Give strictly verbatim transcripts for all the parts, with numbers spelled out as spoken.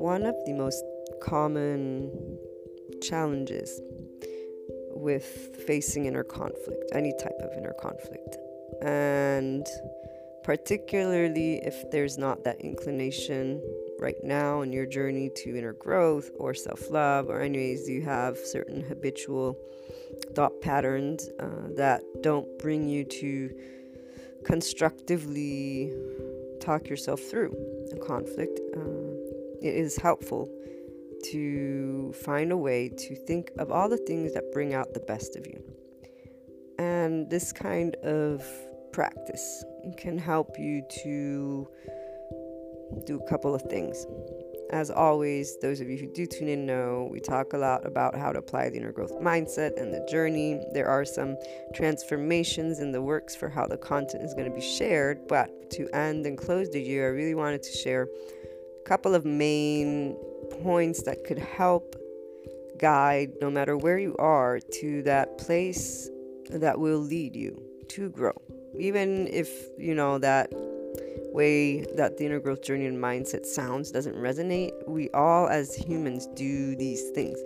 One of the most common challenges with facing inner conflict, any type of inner conflict, and particularly if there's not that inclination right now in your journey to inner growth or self-love, or anyways, you have certain habitual thought patterns uh, that don't bring you to constructively talk yourself through a conflict, uh, it is helpful to find a way to think of all the things that bring out the best of you. And this kind of practice can help you to do a couple of things. As always, those of you who do tune in know we talk a lot about how to apply the inner growth mindset and the journey. There are some transformations in the works for how the content is going to be shared, but to end and close the year, I really wanted to share a couple of main points that could help guide, no matter where you are, to that place that will lead you to grow. Even if, you know, that way that the inner growth journey and mindset sounds doesn't resonate, we all as humans do these things.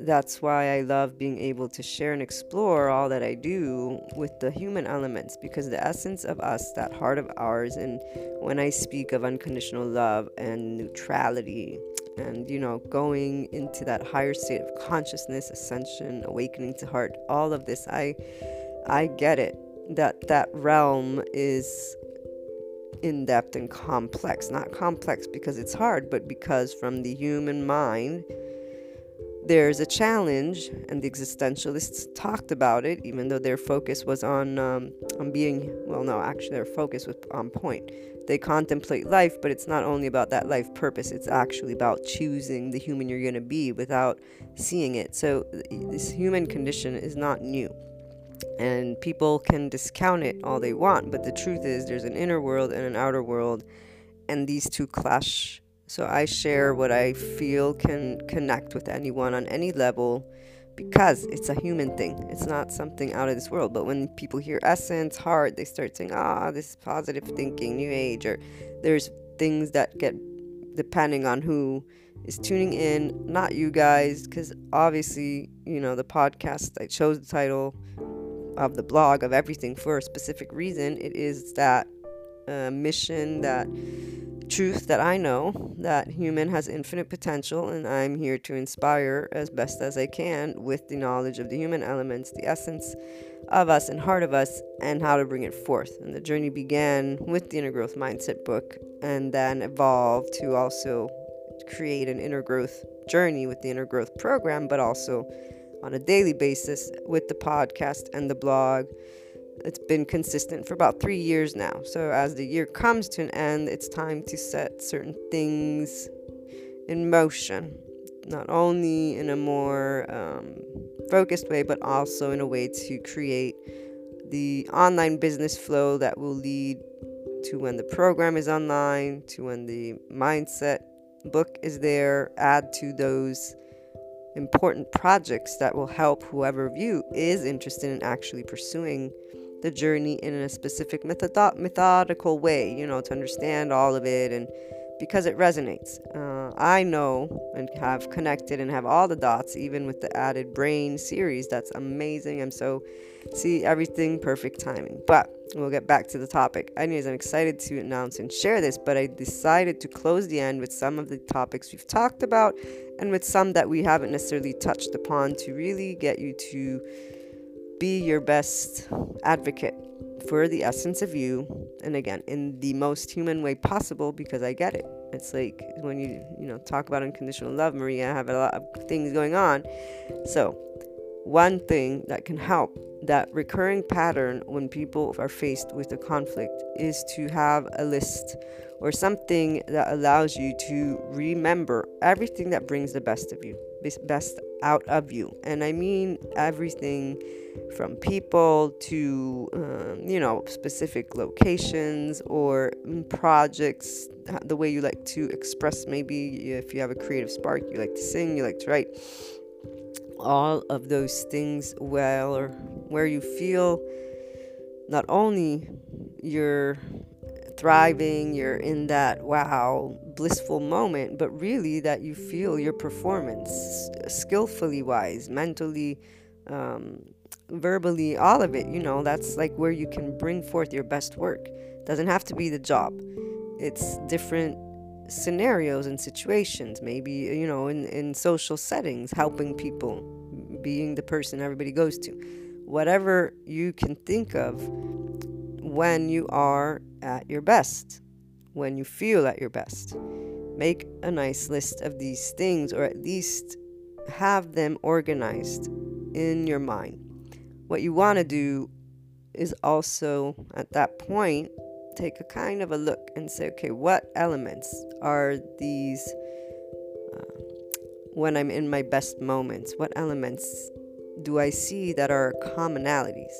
That's why I love being able to share and explore all that I do with the human elements, because the essence of us, that heart of ours, and when I speak of unconditional love and neutrality and, you know, going into that higher state of consciousness, ascension, awakening to heart, all of this, I, I get it. that that realm is in-depth and complex. Not complex because it's hard, but because from the human mind, there's a challenge, and the existentialists talked about it, even though their focus was on, um, on being, well, no, actually their focus was on point. They contemplate life, but it's not only about that life purpose, it's actually about choosing the human you're going to be without seeing it. So this human condition is not new. And people can discount it all they want, but the truth is there's an inner world and an outer world, and these two clash. So I share what I feel can connect with anyone on any level, because it's a human thing. It's not something out of this world. But when people hear essence, heart, they start saying, ah, this is positive thinking, new age, or there's things that get, depending on who is tuning in, not you guys, because obviously, you know, the podcast, I chose the title of the blog, of everything, for a specific reason. It is that uh, mission, that truth that I know, that human has infinite potential, and I'm here to inspire as best as I can with the knowledge of the human elements, the essence of us and heart of us, and how to bring it forth. And the journey began with the Inner Growth Mindset book, and then evolved to also create an inner growth journey with the Inner Growth Program, but also on a daily basis with the podcast and the blog. It's been consistent for about three years now. So as the year comes to an end, it's time to set certain things in motion, not only in a more um, focused way, but also in a way to create the online business flow that will lead to when the program is online, to when the mindset book is there. Add to those important projects that will help whoever of you is interested in actually pursuing the journey in a specific method- methodical way, you know, to understand all of it, and because it resonates. Uh, I know and have connected and have all the dots, even with the added brain series. That's amazing. I'm so, see, everything perfect timing. But we'll get back to the topic. Anyways, I'm excited to announce and share this, but I decided to close the end with some of the topics we've talked about, and with some that we haven't necessarily touched upon, to really get you to be your best advocate for the essence of you, and again, in the most human way possible, because I get it. It's like when you you know talk about unconditional love, Maria, I have a lot of things going on. So one thing that can help that recurring pattern when people are faced with a conflict is to have a list or something that allows you to remember everything that brings the best of you, best out of you. And I mean everything from people to, um, you know, specific locations or projects, the way you like to express. Maybe if you have a creative spark, you like to sing, you like to write, all of those things, well, or where you feel not only you're thriving, you're in that wow, blissful moment, but really that you feel your performance, skillfully wise, mentally, um, verbally, all of it, you know, that's like where you can bring forth your best work. Doesn't have to be the job. It's different scenarios and situations, maybe, you know, in, in social settings, helping people, being the person everybody goes to, whatever you can think of when you are at your best, when you feel at your best. Make a nice list of these things, or at least have them organized in your mind. What you want to do is also at that point take a kind of a look and say, okay, what elements are these uh, when I'm in my best moments? What elements do I see that are commonalities?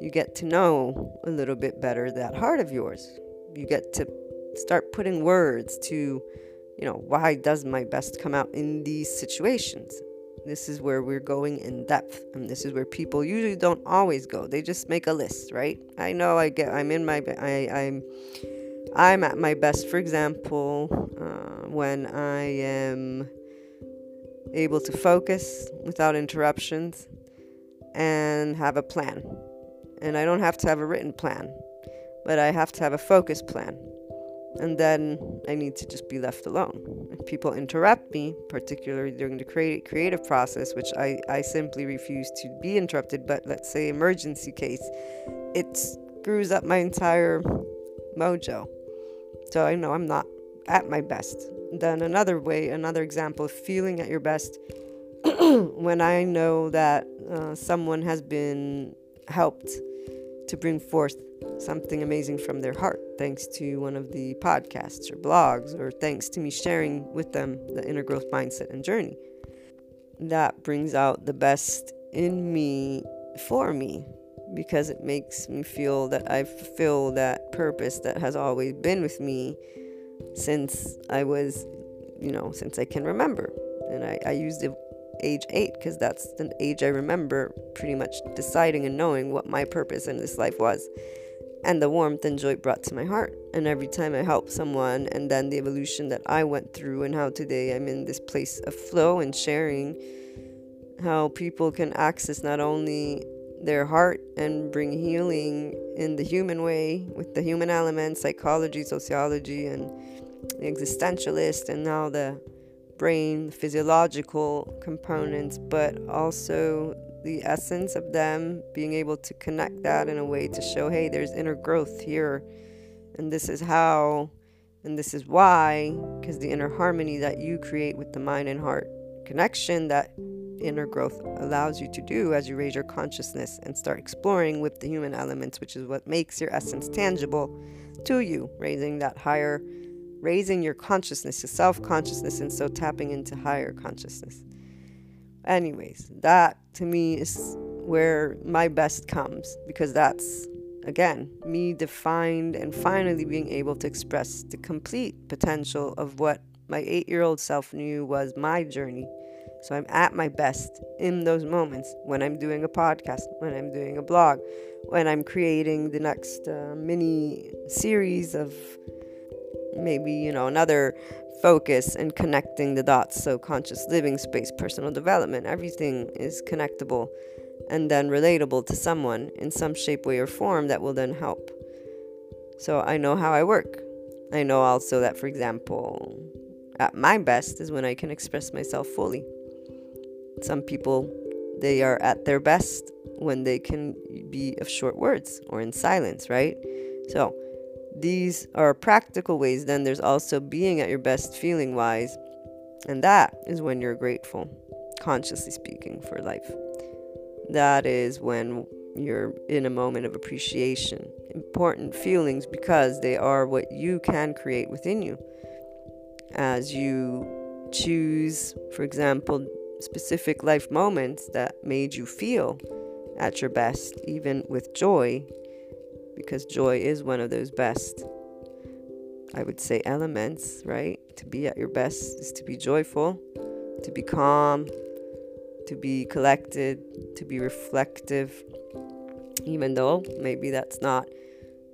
You get to know a little bit better that heart of yours. You get to start putting words to, you know, why does my best come out in these situations? This is where we're going in depth, and this is where people usually don't always go. They just make a list, right? I know I get, I'm in my, I, I'm, I'm at my best, for example, uh, when I am able to focus without interruptions and have a plan. And I don't have to have a written plan, but I have to have a focused plan. And then I need to just be left alone. If people interrupt me, particularly during the creative creative process, which I, I simply refuse to be interrupted, but let's say emergency case, it screws up my entire mojo. So I know I'm not at my best. Then another way, another example of feeling at your best, when I know that uh, someone has been helped to bring forth something amazing from their heart, thanks to one of the podcasts or blogs, or thanks to me sharing with them the inner growth mindset and journey. That brings out the best in me for me, because it makes me feel that I fulfill that purpose that has always been with me since I was, you know, since I can remember. And I, I use the age eight because that's the age I remember pretty much deciding and knowing what my purpose in this life was, and the warmth and joy brought to my heart. And every time I help someone, and then the evolution that I went through, and how today I'm in this place of flow and sharing how people can access not only their heart and bring healing in the human way with the human element, psychology, sociology, and the existentialist, and now the brain, the physiological components, but also the essence of them, being able to connect that in a way to show, hey, there's inner growth here, and this is how, and this is why, because the inner harmony that you create with the mind and heart connection, that inner growth allows you to do as you raise your consciousness and start exploring with the human elements, which is what makes your essence tangible to you, raising that higher, raising your consciousness, your self-consciousness, and so tapping into higher consciousness. Anyways, that to me is where my best comes, because that's, again, me defined and finally being able to express the complete potential of what my eight-year-old self knew was my journey. So I'm at my best in those moments when I'm doing a podcast, when I'm doing a blog, when I'm creating the next uh, mini series of maybe, you know, another focus and connecting the dots. So conscious living space, personal development, everything is connectable and then relatable to someone in some shape, way, or form that will then help. So I know how I work. I know also that, for example, at my best is when I can express myself fully. Some people, they are at their best when they can be of short words or in silence, right? So these are practical ways. Then there's also being at your best feeling wise, and that is when you're grateful, consciously speaking, for life. That is when you're in a moment of appreciation, important feelings, because they are what you can create within you as you choose, for example, specific life moments that made you feel at your best, even with joy, because joy is one of those best, I would say, elements, right? To be at your best is to be joyful, to be calm, to be collected, to be reflective, even though maybe that's not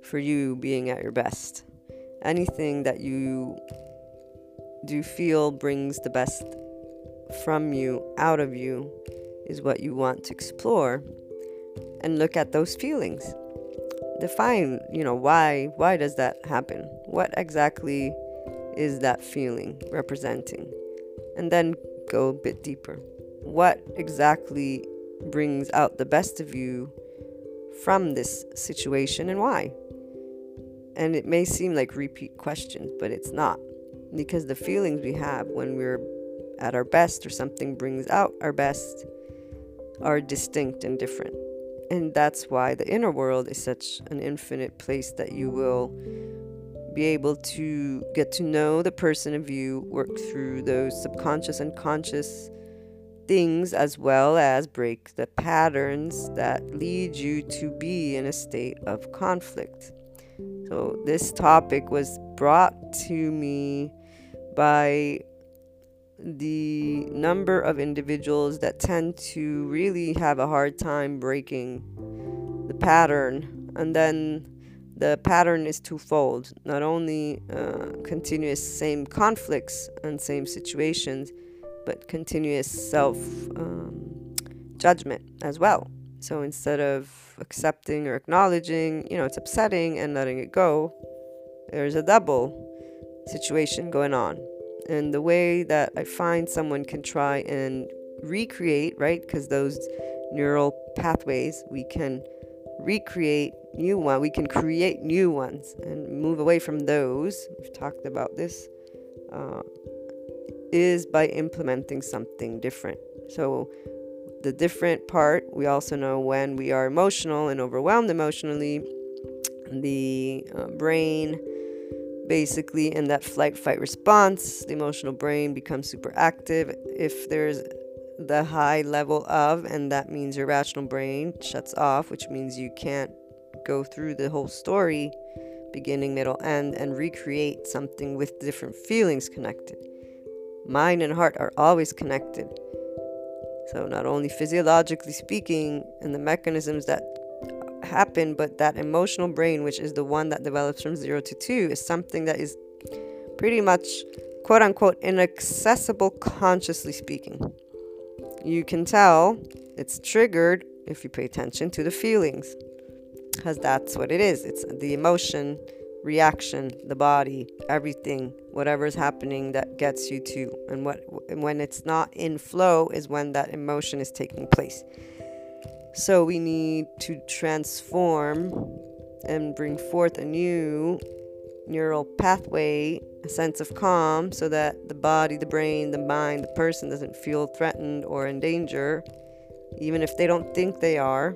for you being at your best. Anything that you do feel brings the best from you, out of you, is what you want to explore, and look at those feelings. Define, you know, why why does that happen? What exactly is that feeling representing? And then go a bit deeper. What exactly brings out the best of you from this situation, and why? And it may seem like repeat questions, but it's not, because the feelings we have when we're at our best, or something brings out our best, are distinct and different. And that's why the inner world is such an infinite place that you will be able to get to know the person of you, work through those subconscious and conscious things, as well as break the patterns that lead you to be in a state of conflict. So this topic was brought to me by the number of individuals that tend to really have a hard time breaking the pattern. And then the pattern is twofold. Not only uh, continuous same conflicts and same situations, but continuous self um, judgment as well. So instead of accepting or acknowledging, you know, it's upsetting and letting it go, there's a double situation going on. And the way that I find someone can try and recreate, right, because those neural pathways, we can recreate new ones, we can create new ones and move away from those. We've talked about this, uh, is by implementing something different. So the different part, we also know when we are emotional and overwhelmed emotionally, the uh, brain basically in that flight fight response, the emotional brain becomes super active. If there's the high level of, and that means your rational brain shuts off, which means you can't go through the whole story, beginning, middle, end, and recreate something with different feelings connected. Mind and heart are always connected. So not only physiologically speaking and the mechanisms that happen, but that emotional brain, which is the one that develops from zero to two, is something that is pretty much, quote unquote, inaccessible, consciously speaking. You can tell it's triggered if you pay attention to the feelings, because that's what it is. It's the emotion, reaction, the body, everything, whatever is happening that gets you to. And what and when it's not in flow is when that emotion is taking place. So we need to transform and bring forth a new neural pathway, a sense of calm, so that the body, the brain, the mind, the person doesn't feel threatened or in danger, even if they don't think they are.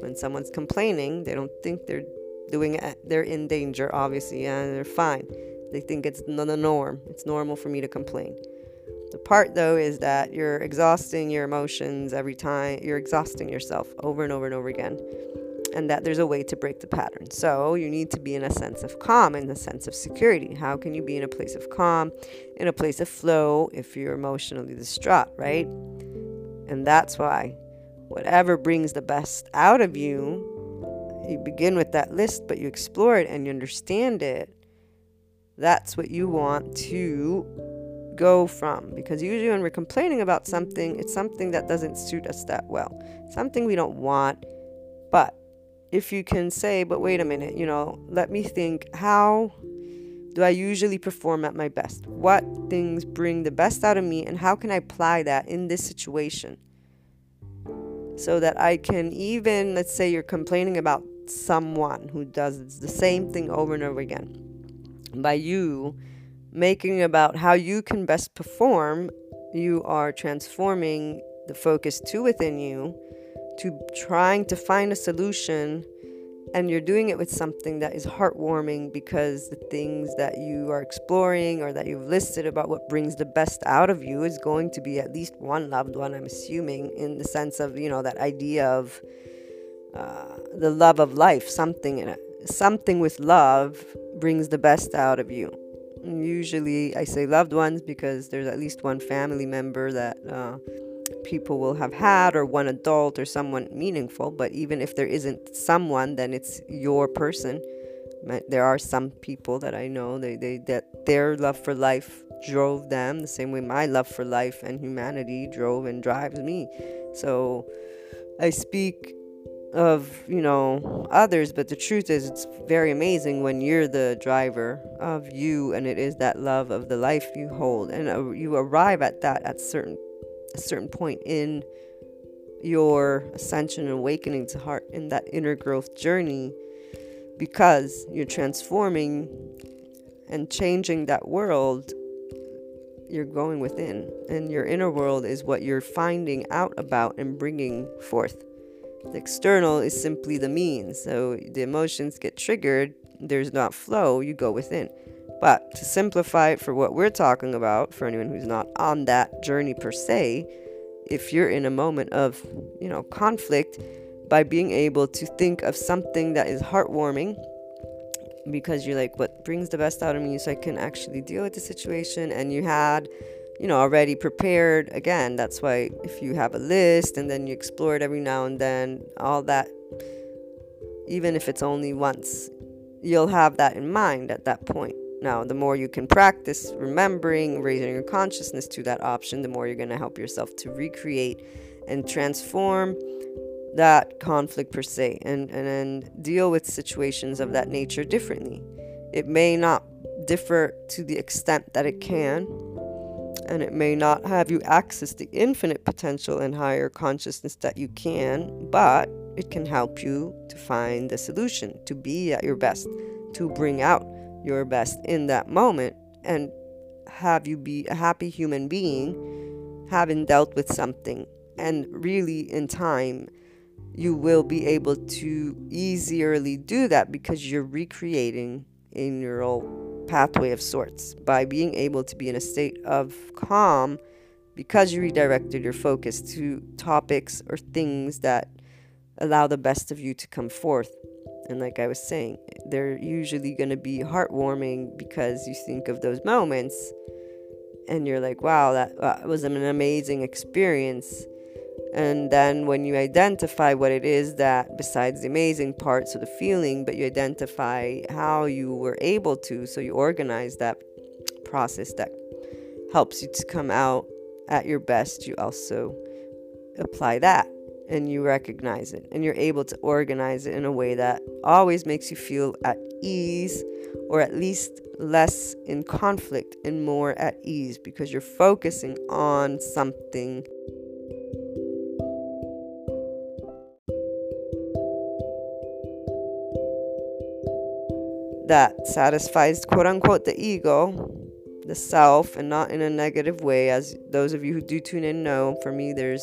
When someone's complaining, they don't think they're doing it, they're in danger, obviously, and they're fine. They think it's not the norm. It's normal for me to complain. The part, though, is that you're exhausting your emotions every time. You're exhausting yourself over and over and over again. And that there's a way to break the pattern. So you need to be in a sense of calm, in a sense of security. How can you be in a place of calm, in a place of flow, if you're emotionally distraught, right? And that's why whatever brings the best out of you, you begin with that list, but you explore it and you understand it. That's what you want to go from, because usually when we're complaining about something, it's something that doesn't suit us that well, something we don't want. But if you can say, but wait a minute, you know, let me think, how do I usually perform at my best? What things bring the best out of me, and how can I apply that in this situation? So that I can even, let's say you're complaining about someone who does the same thing over and over again. By you making about how you can best perform, you are transforming the focus to within you, to trying to find a solution, and you're doing it with something that is heartwarming, because the things that you are exploring or that you've listed about what brings the best out of you is going to be at least one loved one, I'm assuming, in the sense of, you know, that idea of uh, the love of life, something in it, something with love brings the best out of you. And usually I say loved ones because there's at least one family member that uh, people will have had, or one adult or someone meaningful. But even if there isn't someone, then it's your person. There are some people that I know they, they that their love for life drove them the same way my love for life and humanity drove and drives me. So I speak of, you know, others, but the truth is it's very amazing when you're the driver of you, and it is that love of the life you hold, and uh, you arrive at that at certain a certain point in your ascension and awakening to heart, in that inner growth journey, because you're transforming and changing that world. You're going within, and your inner world is what you're finding out about and bringing forth. The external is simply the means. So the emotions get triggered, there's not flow, you go within. But to simplify it for what we're talking about, for anyone who's not on that journey per se, if you're in a moment of, you know, conflict, by being able to think of something that is heartwarming, because you're like, what brings the best out of me, so I can actually deal with the situation, and you had, you know, already prepared. Again, that's why if you have a list and then you explore it every now and then, all that, even if it's only once, you'll have that in mind at that point. Now, the more you can practice remembering, raising your consciousness to that option, the more you're going to help yourself to recreate and transform that conflict per se, and, and, and deal with situations of that nature differently. It may not differ to the extent that it can, and it may not have you access the infinite potential and higher consciousness that you can, but it can help you to find the solution, to be at your best, to bring out your best in that moment, and have you be a happy human being, having dealt with something. And really, in time, you will be able to easily do that, because you're recreating a neural pathway of sorts by being able to be in a state of calm, because you redirected your focus to topics or things that allow the best of you to come forth. And like I was saying, they're usually going to be heartwarming, because you think of those moments and you're like, wow, that uh, was an amazing experience. And then when you identify what it is that, besides the amazing part, so the feeling, but you identify how you were able to, so you organize that process that helps you to come out at your best, you also apply that. and you recognize it, and you're able to organize it in a way that always makes you feel at ease, or at least less in conflict and more at ease, because you're focusing on something. That satisfies, quote unquote, the ego, the self, and not in a negative way. As those of you who do tune in know, for me, there's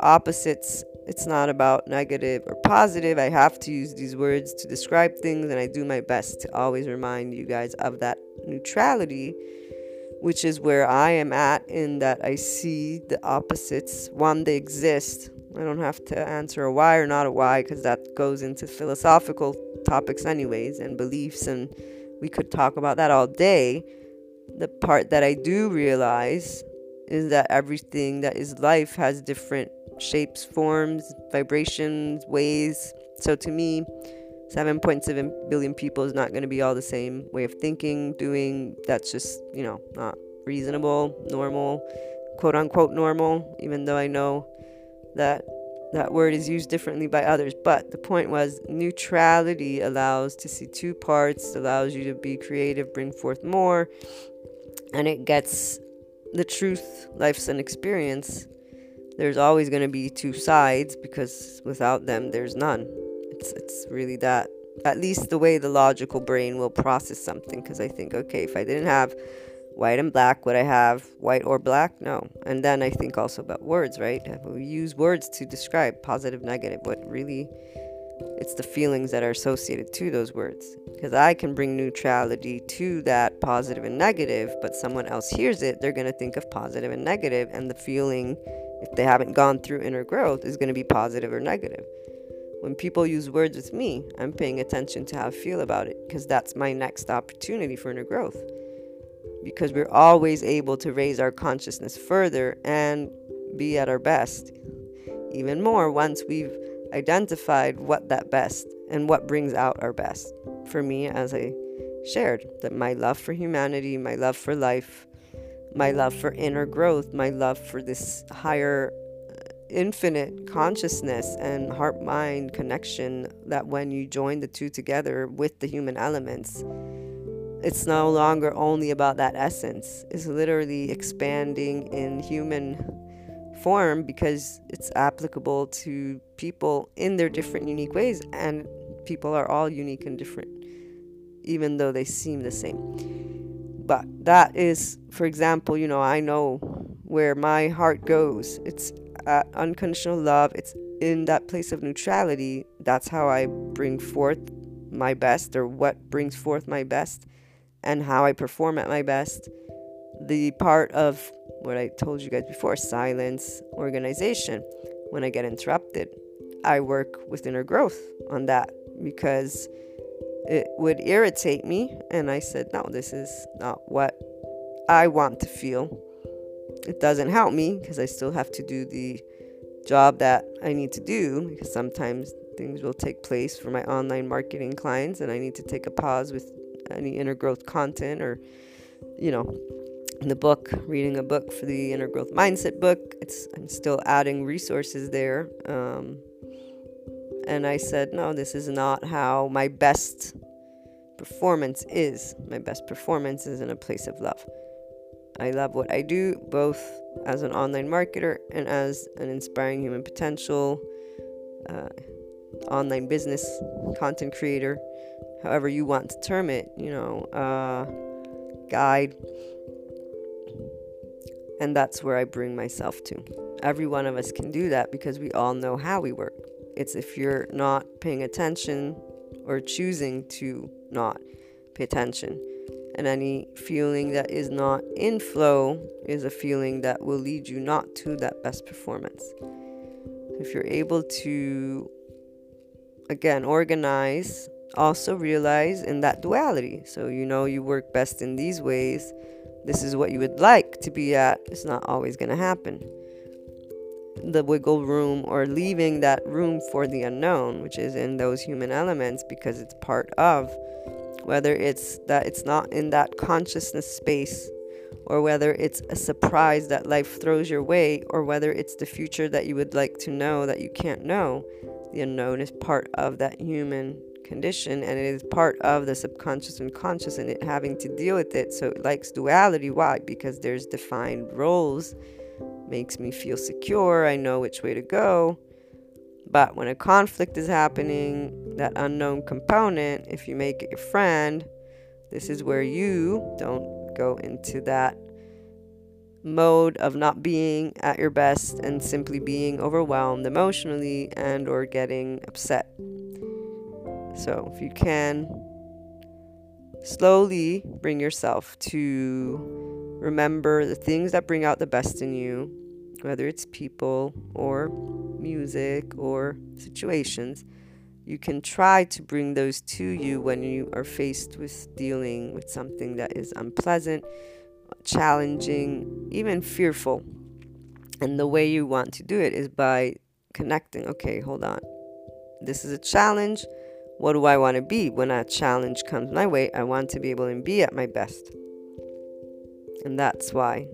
opposites. It's not about negative or positive. I have to use these words to describe things, and I do my best to always remind you guys of that neutrality, which is where I am at, in that I see the opposites. One, they exist. I don't have to answer a why or not a why, because that goes into philosophical topics anyways, and beliefs, and we could talk about that all day. The part that I do realize is that everything that is life has different shapes, forms, vibrations, ways. So to me, seven point seven billion people is not going to be all the same way of thinking, doing. That's just, you know, not reasonable, normal, quote unquote normal, even though I know that that word is used differently by others. But the point was, neutrality allows to see two parts, allows you to be creative, bring forth more, and it gets the truth. Life's an experience. There's always going to be two sides, because without them, there's none. It's it's really that, at least the way the logical brain will process something, because I think, okay, if I didn't have white and black, would I have white or black? No. And then I think also about words, right? We use words to describe positive, negative, but really it's the feelings that are associated to those words. Because I can bring neutrality to that positive and negative, but someone else hears it, they're going to think of positive and negative, and the feeling, if they haven't gone through inner growth, is going to be positive or negative. When people use words with me, I'm paying attention to how I feel about it, because that's my next opportunity for inner growth. Because we're always able to raise our consciousness further and be at our best even more once we've identified what that best and what brings out our best. For me, as I shared, that my love for humanity, my love for life, my love for inner growth, my love for this higher infinite consciousness and heart-mind connection, that when you join the two together with the human elements, it's no longer only about that essence. It's literally expanding in human form, because it's applicable to people in their different unique ways, and people are all unique and different, even though they seem the same. But that is, for example, you know, I know where my heart goes. It's at unconditional love. It's in that place of neutrality. That's how I bring forth my best, or what brings forth my best, and how I perform at my best. The part of what I told you guys before, silence, organization. When I get interrupted, I work with inner growth on that, because it would irritate me. And I said, no, this is not what I want to feel. It doesn't help me, because I still have to do the job that I need to do, because sometimes things will take place for my online marketing clients, and I need to take a pause with any inner growth content, or, you know, the book, reading a book for the inner growth mindset book. It's I'm still adding resources there. Um, and I said, no, this is not how my best performance is. My best performance is in a place of love. I love what I do, both as an online marketer and as an inspiring human potential, uh, online business, content creator, however you want to term it, you know, uh, guide. And that's where I bring myself to. Every one of us can do that, because we all know how we work. It's if you're not paying attention, or choosing to not pay attention. And any feeling that is not in flow is a feeling that will lead you not to that best performance. If you're able to, again, organize, also realize in that duality. So, you know, you work best in these ways. This is what you would like to be at. It's not always going to happen. The wiggle room, or leaving that room for the unknown, which is in those human elements, because it's part of, whether it's that it's not in that consciousness space, or whether it's a surprise that life throws your way, or whether it's the future that you would like to know that you can't know. The unknown is part of that human condition, and it is part of the subconscious and conscious, and it having to deal with it. So it likes duality. Why? Because there's defined roles. Makes me feel secure. I know which way to go. But when a conflict is happening, that unknown component, if you make it your friend, this is where you don't go into that mode of not being at your best and simply being overwhelmed emotionally and or getting upset. So if you can slowly bring yourself to remember the things that bring out the best in you, whether it's people or music or situations, you can try to bring those to you when you are faced with dealing with something that is unpleasant, challenging, even fearful. And the way you want to do it is by connecting. Okay, hold on. This is a challenge. What do I want to be? When a challenge comes my way, I want to be able to be at my best. And that's why,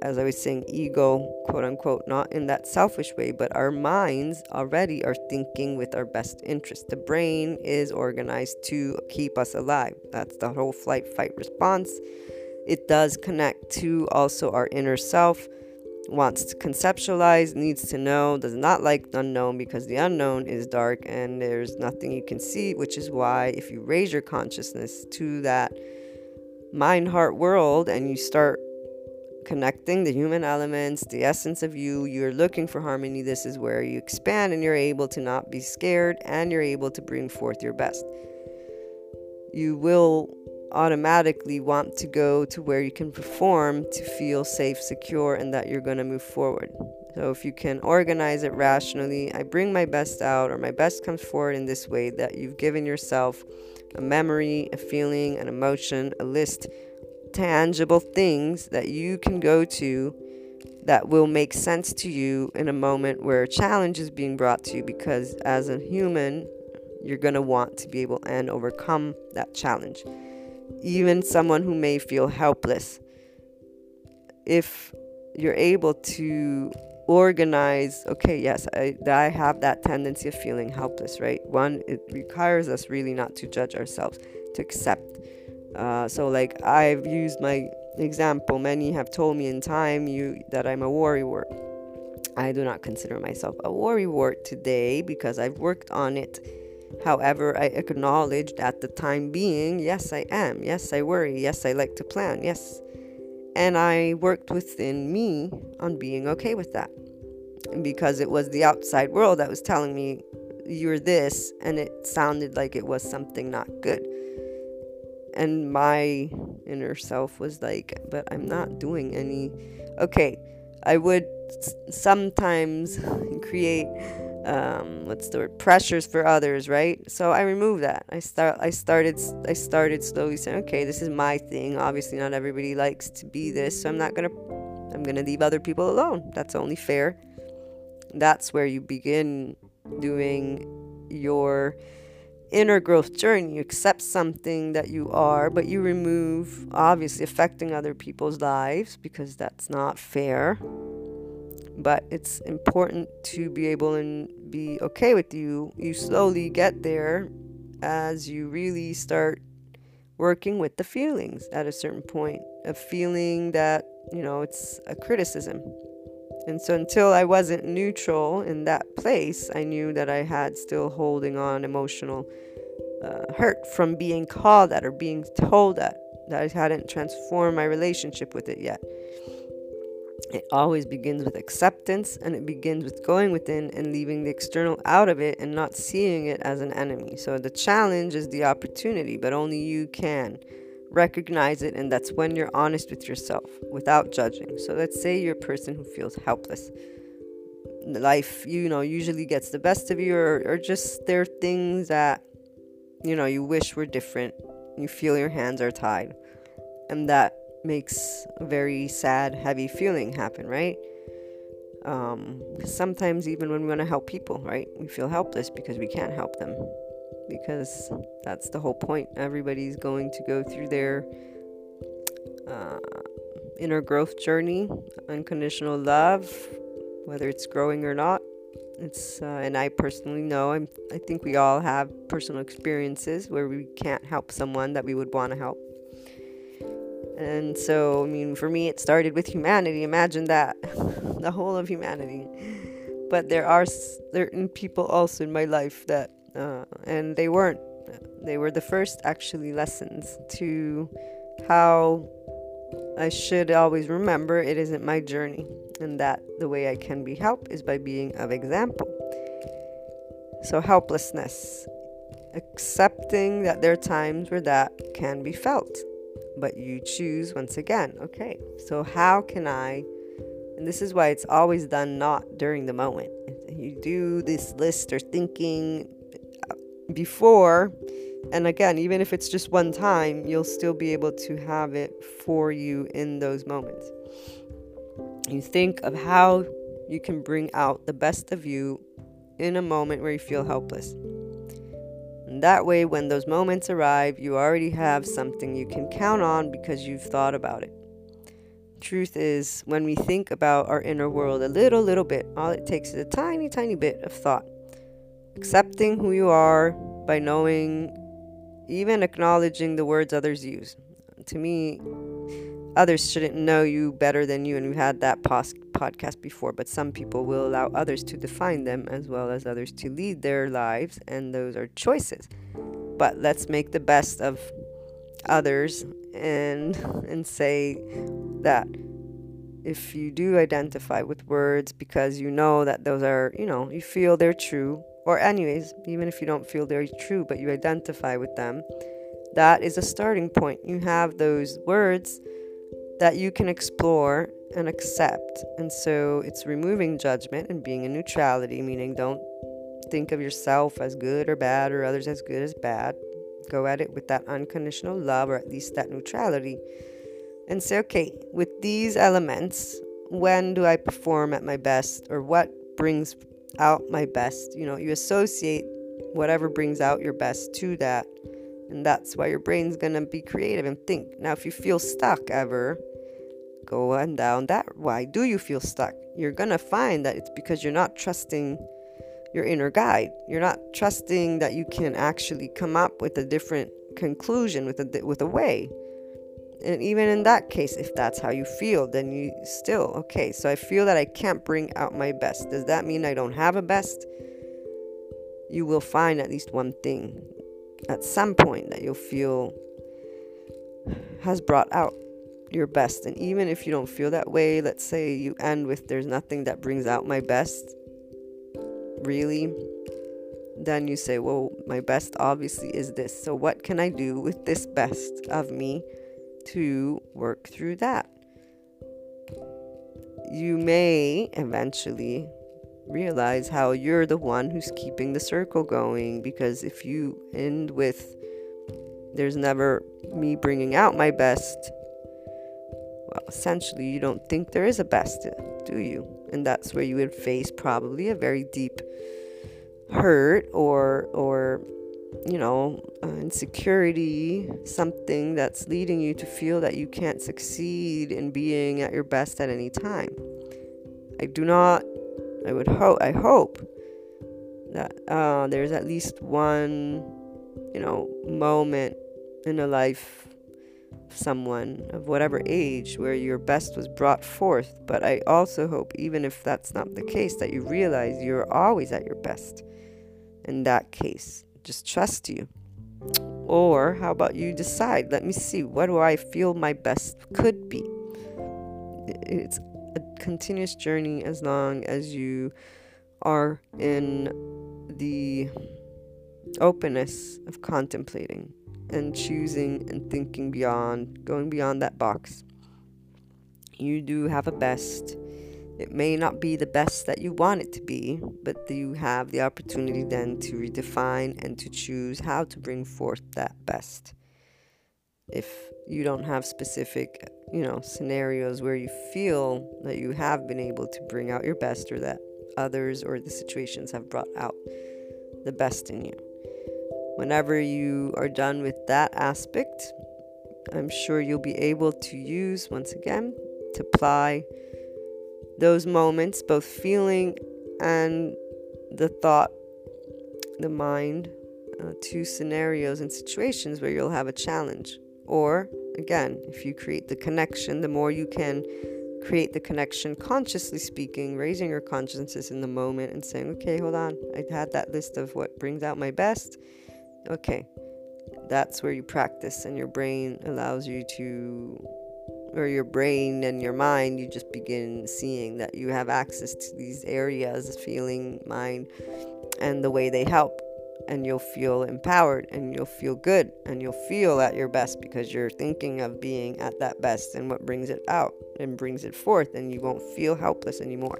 as I was saying, ego, quote unquote, not in that selfish way, but our minds already are thinking with our best interest. The brain is organized to keep us alive. That's the whole flight, fight response. It does connect to also our inner self, wants to conceptualize, needs to know, does not like the unknown because the unknown is dark and there's nothing you can see, which is why if you raise your consciousness to that mind, heart, world, and you start connecting the human elements, the essence of you, you're looking for harmony. This is where you expand and you're able to not be scared and you're able to bring forth your best. You will automatically want to go to where you can perform to feel safe, secure, and that you're going to move forward. So if you can organize it rationally, I bring my best out, or my best comes forward in this way, that you've given yourself a memory, a feeling, an emotion, a list, tangible things that you can go to that will make sense to you in a moment where a challenge is being brought to you, because as a human, you're going to want to be able and overcome that challenge. Even someone who may feel helpless, if you're able to organize, okay, yes, I, I have that tendency of feeling helpless, right? One, it requires us really not to judge ourselves, to accept. Uh, so like I've used my example, many have told me in time you that I'm a worrywart. I do not consider myself a worrywart today because I've worked on it. However, I acknowledged at the time being, yes, I am. Yes, I worry. Yes, I like to plan. Yes. And I worked within me on being okay with that, because it was the outside world that was telling me you're this, and it sounded like it was something not good. And my inner self was like, but I'm not doing any. Okay, I would s- sometimes create um what's the word pressures for others, right? So I removed that. I start I started I started slowly saying, okay, this is my thing. Obviously not everybody likes to be this, so I'm not gonna I'm gonna leave other people alone. That's only fair. That's where you begin doing your inner growth journey. You accept something that you are, but you remove obviously affecting other people's lives, because that's not fair. But it's important to be able and be okay with you. You slowly get there as you really start working with the feelings at a certain point. A feeling that, you know, it's a criticism. And so until I wasn't neutral in that place, I knew that I had still holding on emotional uh, hurt from being called at or being told that. That I hadn't transformed my relationship with it yet. It always begins with acceptance, and it begins with going within and leaving the external out of it and not seeing it as an enemy. So the challenge is the opportunity, but only you can recognize it, and that's when you're honest with yourself without judging. So let's say you're a person who feels helpless. Life, you know, usually gets the best of you, or, or just there are things that, you know, you wish were different. You feel your hands are tied, and that makes a very sad, heavy feeling happen, right? Um, sometimes even when we want to help people, right, we feel helpless because we can't help them, because that's the whole point. Everybody's going to go through their uh, inner growth journey, unconditional love, whether it's growing or not. It's uh, and I personally know I'm, I think we all have personal experiences where we can't help someone that we would want to help. And so, I mean, for me, it started with humanity. Imagine that, the whole of humanity. But there are certain people also in my life that, uh, and they weren't. They were the first, actually, lessons to how I should always remember it isn't my journey, and that the way I can be helped is by being of example. So helplessness, accepting that there are times where that can be felt, but you choose once again, okay, so how can I, and this is why it's always done not during the moment. You do this list or thinking before, and again, even if it's just one time, you'll still be able to have it for you in those moments. You think of how you can bring out the best of you in a moment where you feel helpless. And that way, when those moments arrive, you already have something you can count on because you've thought about it. Truth is, when we think about our inner world a little, little bit, all it takes is a tiny, tiny bit of thought. Accepting who you are by knowing, even acknowledging the words others use. To me, others shouldn't know you better than you, and we had that pos- podcast before, but some people will allow others to define them as well as others to lead their lives, and those are choices. But let's make the best of others and and say that if you do identify with words because you know that those are, you know, you feel they're true, or anyways, even if you don't feel they're true, but you identify with them, that is a starting point. You have those words that you can explore and accept. And so it's removing judgment and being in neutrality, meaning don't think of yourself as good or bad or others as good as bad. Go at it with that unconditional love, or at least that neutrality, and say, okay, with these elements, when do I perform at my best, or what brings out my best? You know, you associate whatever brings out your best to that, and that's why your brain's gonna be creative and think. Now, if you feel stuck ever, go on down that. Why do you feel stuck? You're gonna find that it's because you're not trusting your inner guide. You're not trusting that you can actually come up with a different conclusion, with a with a way. And even in that case, if that's how you feel, then you still, okay, so I feel that I can't bring out my best. Does that mean I don't have a best? You will find at least one thing at some point that you'll feel has brought out your best. And even if you don't feel that way, let's say you end with, there's nothing that brings out my best, really, then you say, well, my best obviously is this. So what can I do with this best of me to work through that? You may eventually realize how you're the one who's keeping the circle going, because if you end with there's never me bringing out my best, well, essentially you don't think there is a best, do you? And that's where you would face probably a very deep hurt or or you know, uh, insecurity, something that's leading you to feel that you can't succeed in being at your best at any time. I do not, I would hope, I hope that uh, there's at least one, you know, moment in the life of someone of whatever age where your best was brought forth. But I also hope, even if that's not the case, that you realize you're always at your best in that case. Just trust you. Or how about you decide, let me see, what do I feel my best could be? It's a continuous journey as long as you are in the openness of contemplating and choosing and thinking beyond, going beyond that box. You do have a best. It may not be the best that you want it to be, but you have the opportunity then to redefine and to choose how to bring forth that best. If you don't have specific, you know, scenarios where you feel that you have been able to bring out your best, or that others or the situations have brought out the best in you. Whenever you are done with that aspect, I'm sure you'll be able to use, once again, multiply those moments, both feeling and the thought, the mind, uh, to scenarios and situations where you'll have a challenge. Or, again, if you create the connection, the more you can create the connection, consciously speaking, raising your consciousness in the moment and saying, okay, hold on, I had that list of what brings out my best. Okay, that's where you practice, and your brain allows you to, or your brain and your mind, you just begin seeing that you have access to these areas, feeling, mind, and the way they help. And you'll feel empowered, and you'll feel good, and you'll feel at your best, because you're thinking of being at that best and what brings it out and brings it forth, and you won't feel helpless anymore.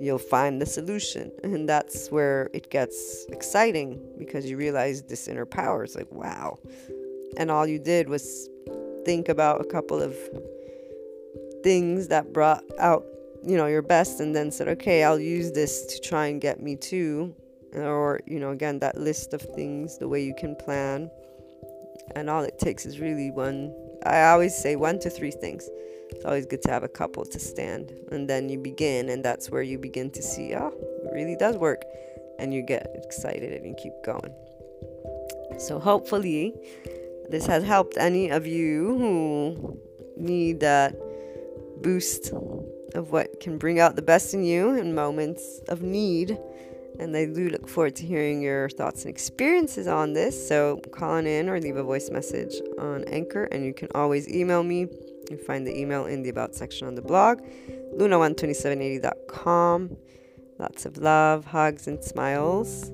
You'll find the solution, and that's where it gets exciting, because you realize this inner power is like, wow. And all you did was think about a couple of things that brought out, you know, your best, and then said, okay, I'll use this to try and get me to. Or, you know, again, that list of things, the way you can plan. And all it takes is really one, I always say one to three things. It's always good to have a couple to stand. And then you begin, and that's where you begin to see, oh, it really does work. And you get excited and you keep going. So hopefully this has helped any of you who need that boost of what can bring out the best in you in moments of need. And I do look forward to hearing your thoughts and experiences on this. So call on in or leave a voice message on Anchor. And you can always email me. You find the email in the About section on the blog, luna one two seven eight zero dot com. Lots of love, hugs, and smiles.